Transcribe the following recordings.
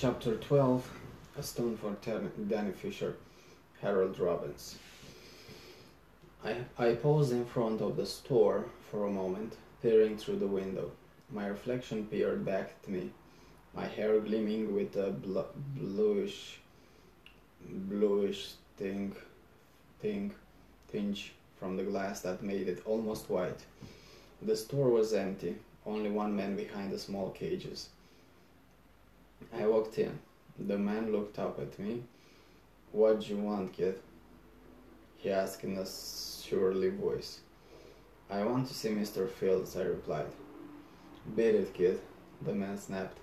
Chapter 12, A Stone for Danny Fisher, Harold Robbins. I paused in front of the store for a moment, peering through the window. My reflection peered back at me, my hair gleaming with a bluish tinge from the glass that made it almost white. The store was empty, only one man behind the small cages. I walked in. The man looked up at me. "What do you want, kid?" he asked in a surly voice. "I want to see Mr. Fields," I replied. "Beat it, kid," the man snapped.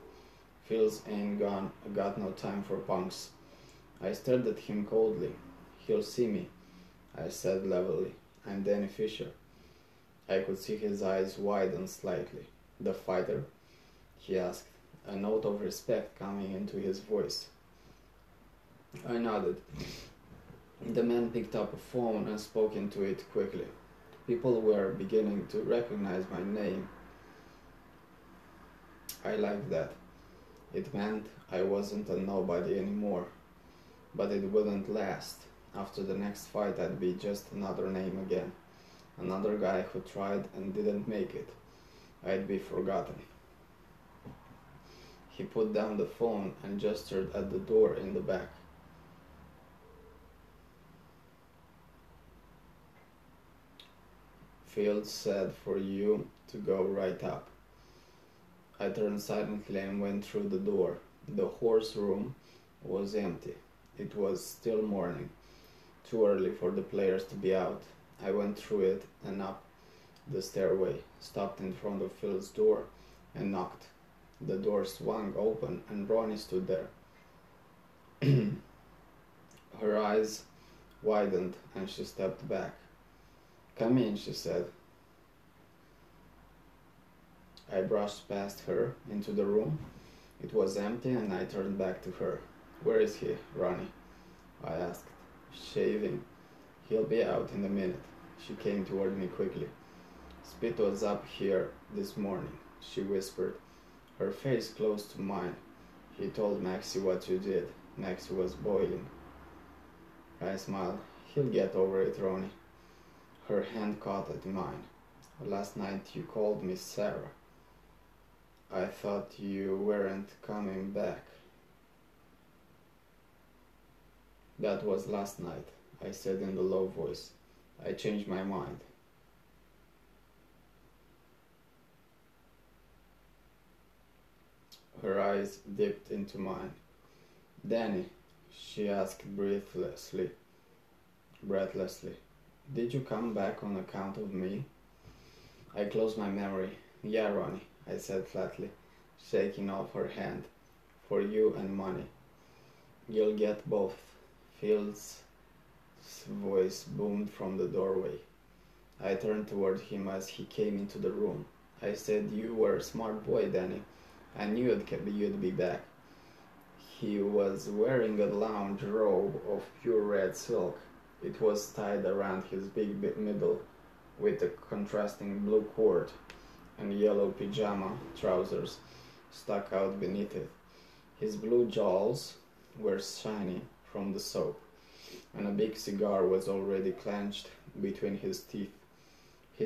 "Fields ain't got no time for punks." I stared at him coldly. "He'll see me," I said levelly. "I'm Danny Fisher." I could see his eyes widen slightly. "The fighter?" he asked, a note of respect coming into his voice. I nodded. The man picked up a phone and spoke into it quickly. People were beginning to recognize my name. I liked that. It meant I wasn't a nobody anymore. But it wouldn't last. After the next fight, I'd be just another name again. Another guy who tried and didn't make it. I'd be forgotten. He put down the phone and gestured at the door in the back. "Fields said for you to go right up." I turned silently and went through the door. The horse room was empty. It was still morning, too early for the players to be out. I went through it and up the stairway, stopped in front of Phil's door and knocked. The door swung open and Ronnie stood there. Her eyes widened and she stepped back. "Come in," she said. I brushed past her into the room. It was empty and I turned back to her. "Where is he, Ronnie?" I asked. "Shaving. He'll be out in a minute." She came toward me quickly. "Spit was up here this morning," she whispered, her face close to mine. "He told Maxie what you did. Maxie was boiling." I smiled. "He'll get over it, Ronnie." Her hand caught at mine. "Last night you called me Sarah. I thought you weren't coming back." "That was last night," I said in a low voice. "I changed my mind." Her eyes dipped into mine. "Danny," she asked breathlessly, "did you come back on account of me?" I closed my memory. "Yeah, Ronnie," I said flatly, shaking off her hand. "For you and money. You'll get both." Phil's voice boomed from the doorway. I turned toward him as he came into the room. I said, "You were a smart boy, Danny. I knew you'd be back." He was wearing a lounge robe of pure red silk. It was tied around his big middle with a contrasting blue cord, and yellow pajama trousers stuck out beneath it. His blue jowls were shiny from the soap, and a big cigar was already clenched between his teeth. He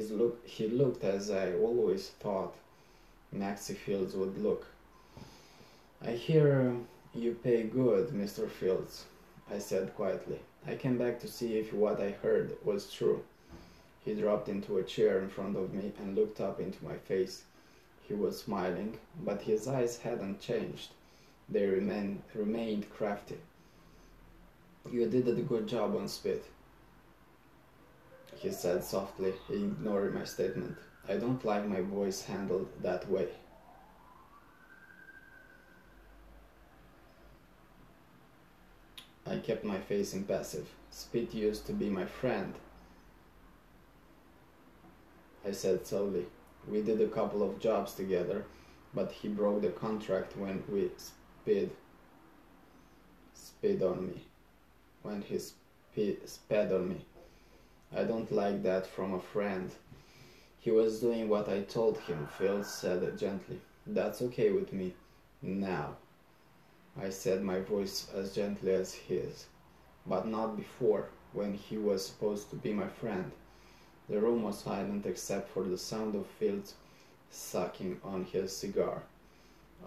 looked as I always thought Maxie Fields would look. "I hear you pay good, Mr. Fields," I said quietly. "I came back to see if what I heard was true." He dropped into a chair in front of me and looked up into my face. He was smiling, but his eyes hadn't changed. They remained crafty. "You did a good job on Spit," he said softly, ignoring my statement. "I don't like my voice handled that way." I kept my face impassive. "Spit used to be my friend," I said slowly. "We did a couple of jobs together, but he broke the contract when we sped on me. I don't like that from a friend." "He was doing what I told him," Phil said gently. "That's okay with me. Now." I said, my voice as gently as his, but not before, when he was supposed to be my friend. The room was silent except for the sound of Phil's sucking on his cigar.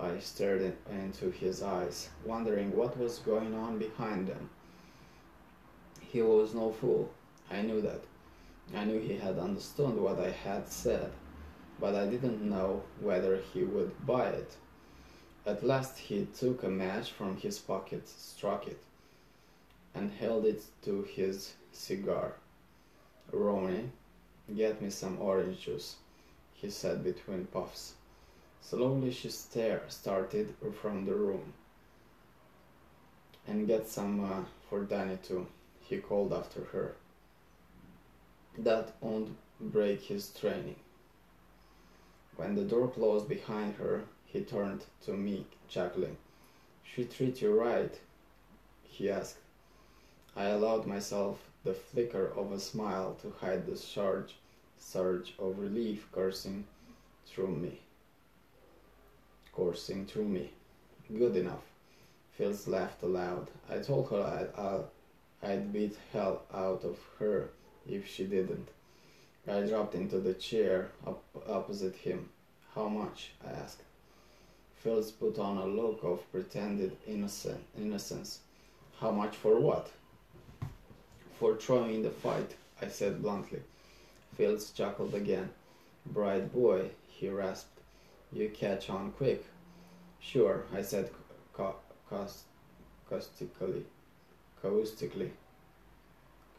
I stared into his eyes, wondering what was going on behind them. He was no fool. I knew that. I knew he had understood what I had said, but I didn't know whether he would buy it. At last he took a match from his pocket, struck it, and held it to his cigar. "Ronnie, get me some orange juice," he said between puffs. Slowly she started from the room. "And get some for Danny too," he called after her. "That won't break his training." When the door closed behind her, he turned to me, chuckling. "She treat you right?" he asked. I allowed myself the flicker of a smile to hide the surge of relief coursing through me. "Good enough." Phil laughed aloud. I told her I'd beat hell out of her if she didn't. I dropped into the chair opposite him. "How much?" I asked. Phil put on a look of pretended innocence. "How much for what?" "For throwing the fight," I said bluntly. Phil chuckled again. "Bright boy," he rasped. "You catch on quick." "Sure," I said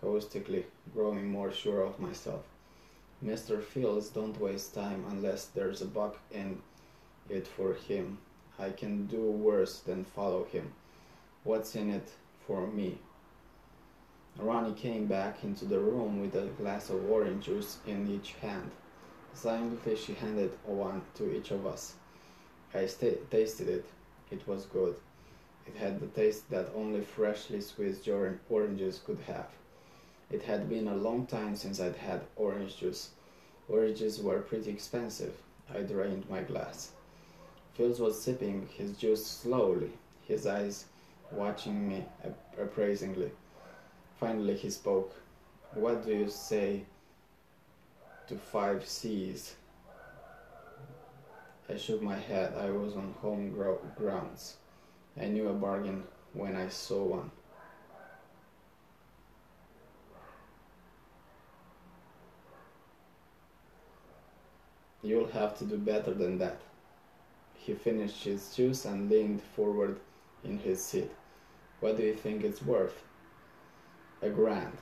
caustically, growing more sure of myself. "Mr. Fields, don't waste time unless there's a buck in it for him. I can do worse than follow him. What's in it for me?" Ronnie came back into the room with a glass of orange juice in each hand. Silently she handed one to each of us. I tasted it. It was good. It had the taste that only freshly squeezed oranges could have. It had been a long time since I'd had orange juice. Oranges were pretty expensive. I drained my glass. Phil was sipping his juice slowly, his eyes watching me appraisingly. Finally he spoke. "What do you say to 5 C's? I shook my head. I was on home grounds. I knew a bargain when I saw one. "You'll have to do better than that." He finished his juice and leaned forward in his seat. "What do you think it's worth?" $1,000,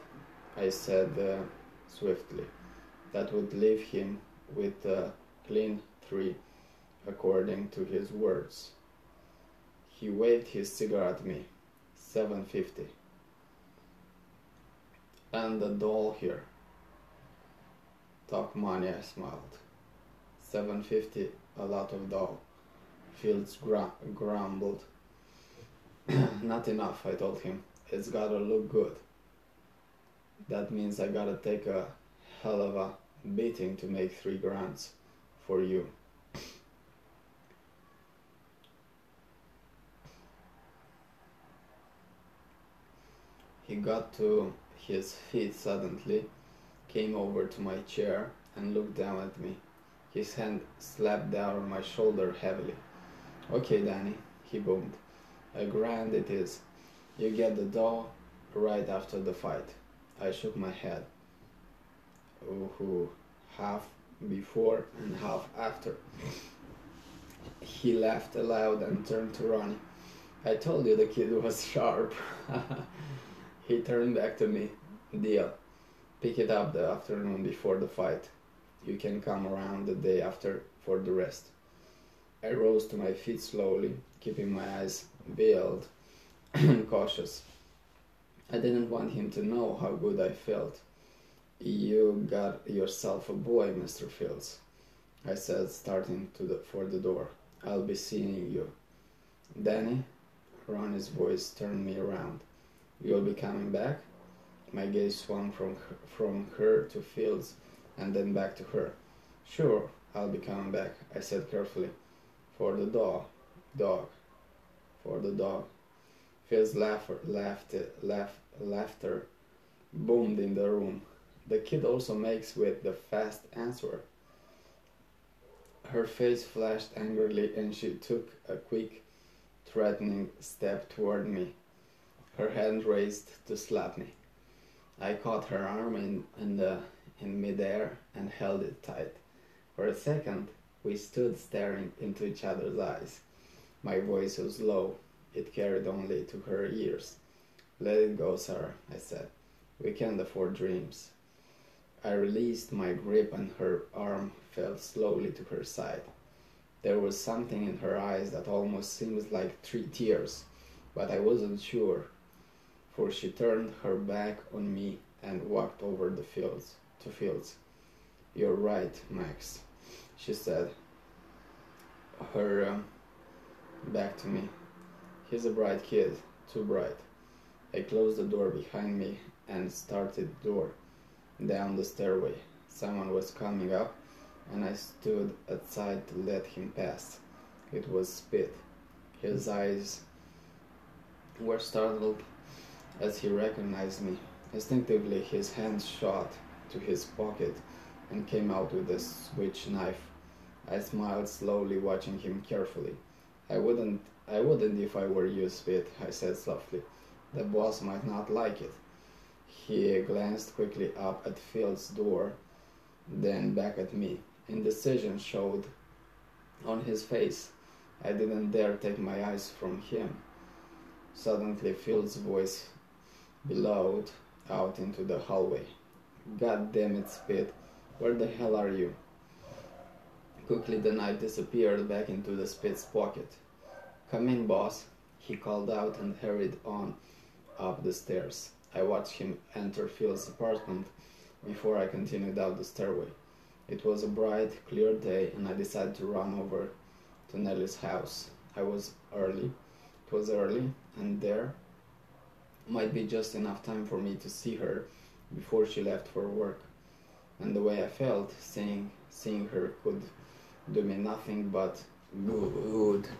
I said swiftly. That would leave him with a clean 3, according to his words. He waved his cigar at me. $7.50. "And the doll here." "Talk money," I smiled. $7.50, a lot of doll. Fields grumbled. "Not enough," I told him. "It's gotta look good. That means I gotta take a hell of a beating to make $3 grand for you." He got to his feet suddenly, came over to my chair and looked down at me. His hand slapped down on my shoulder heavily. "Okay, Danny," he boomed. $1 grand it is. You get the dough right after the fight." I shook my head. "Ooh, half before and half after." He laughed aloud and turned to Ronnie. "I told you the kid was sharp." He turned back to me. "Deal. Pick it up the afternoon before the fight. You can come around the day after for the rest." I rose to my feet slowly, keeping my eyes veiled and cautious. I didn't want him to know how good I felt. "You got yourself a boy, Mr. Fields," I said, starting for the door. "I'll be seeing you." "Danny?" Ronnie's voice turned me around. "You'll be coming back?" My gaze swung from her to Fields and then back to her. "Sure, I'll be coming back," I said carefully. "For the dog. for the dog. Phil's laughter boomed in the room. The kid also makes with the fast answer. Her face flashed angrily and she took a quick, threatening step toward me, her hand raised to slap me. I caught her arm in midair and held it tight. For a second, we stood staring into each other's eyes. My voice was low. It carried only to her ears. "Let it go, Sarah," I said. "We can't afford dreams." I released my grip and her arm fell slowly to her side. There was something in her eyes that almost seemed like three tears, but I wasn't sure, for she turned her back on me and walked over the fields to Fields. "You're right, Max," she said, her back to me. "He's a bright kid, too bright." I closed the door behind me and started the door down the stairway. Someone was coming up, and I stood outside to let him pass. It was Spit. His eyes were startled as he recognized me. Instinctively, his hands shot to his pocket and came out with a switch knife. I smiled slowly, watching him carefully. "I wouldn't if I were you, Spit," I said softly. "The boss might not like it." He glanced quickly up at Phil's door, then back at me. Indecision showed on his face. I didn't dare take my eyes from him. Suddenly, Phil's voice bellowed out into the hallway. "God damn it, Spit, where the hell are you?" Quickly, the knife disappeared back into the Spit's pocket. "Come in, boss," he called out and hurried on up the stairs. I watched him enter Phil's apartment before I continued up the stairway. It was a bright, clear day, and I decided to run over to Nelly's house. I was early. It was early, and there might be just enough time for me to see her before she left for work. And the way I felt, seeing her could do me nothing but good.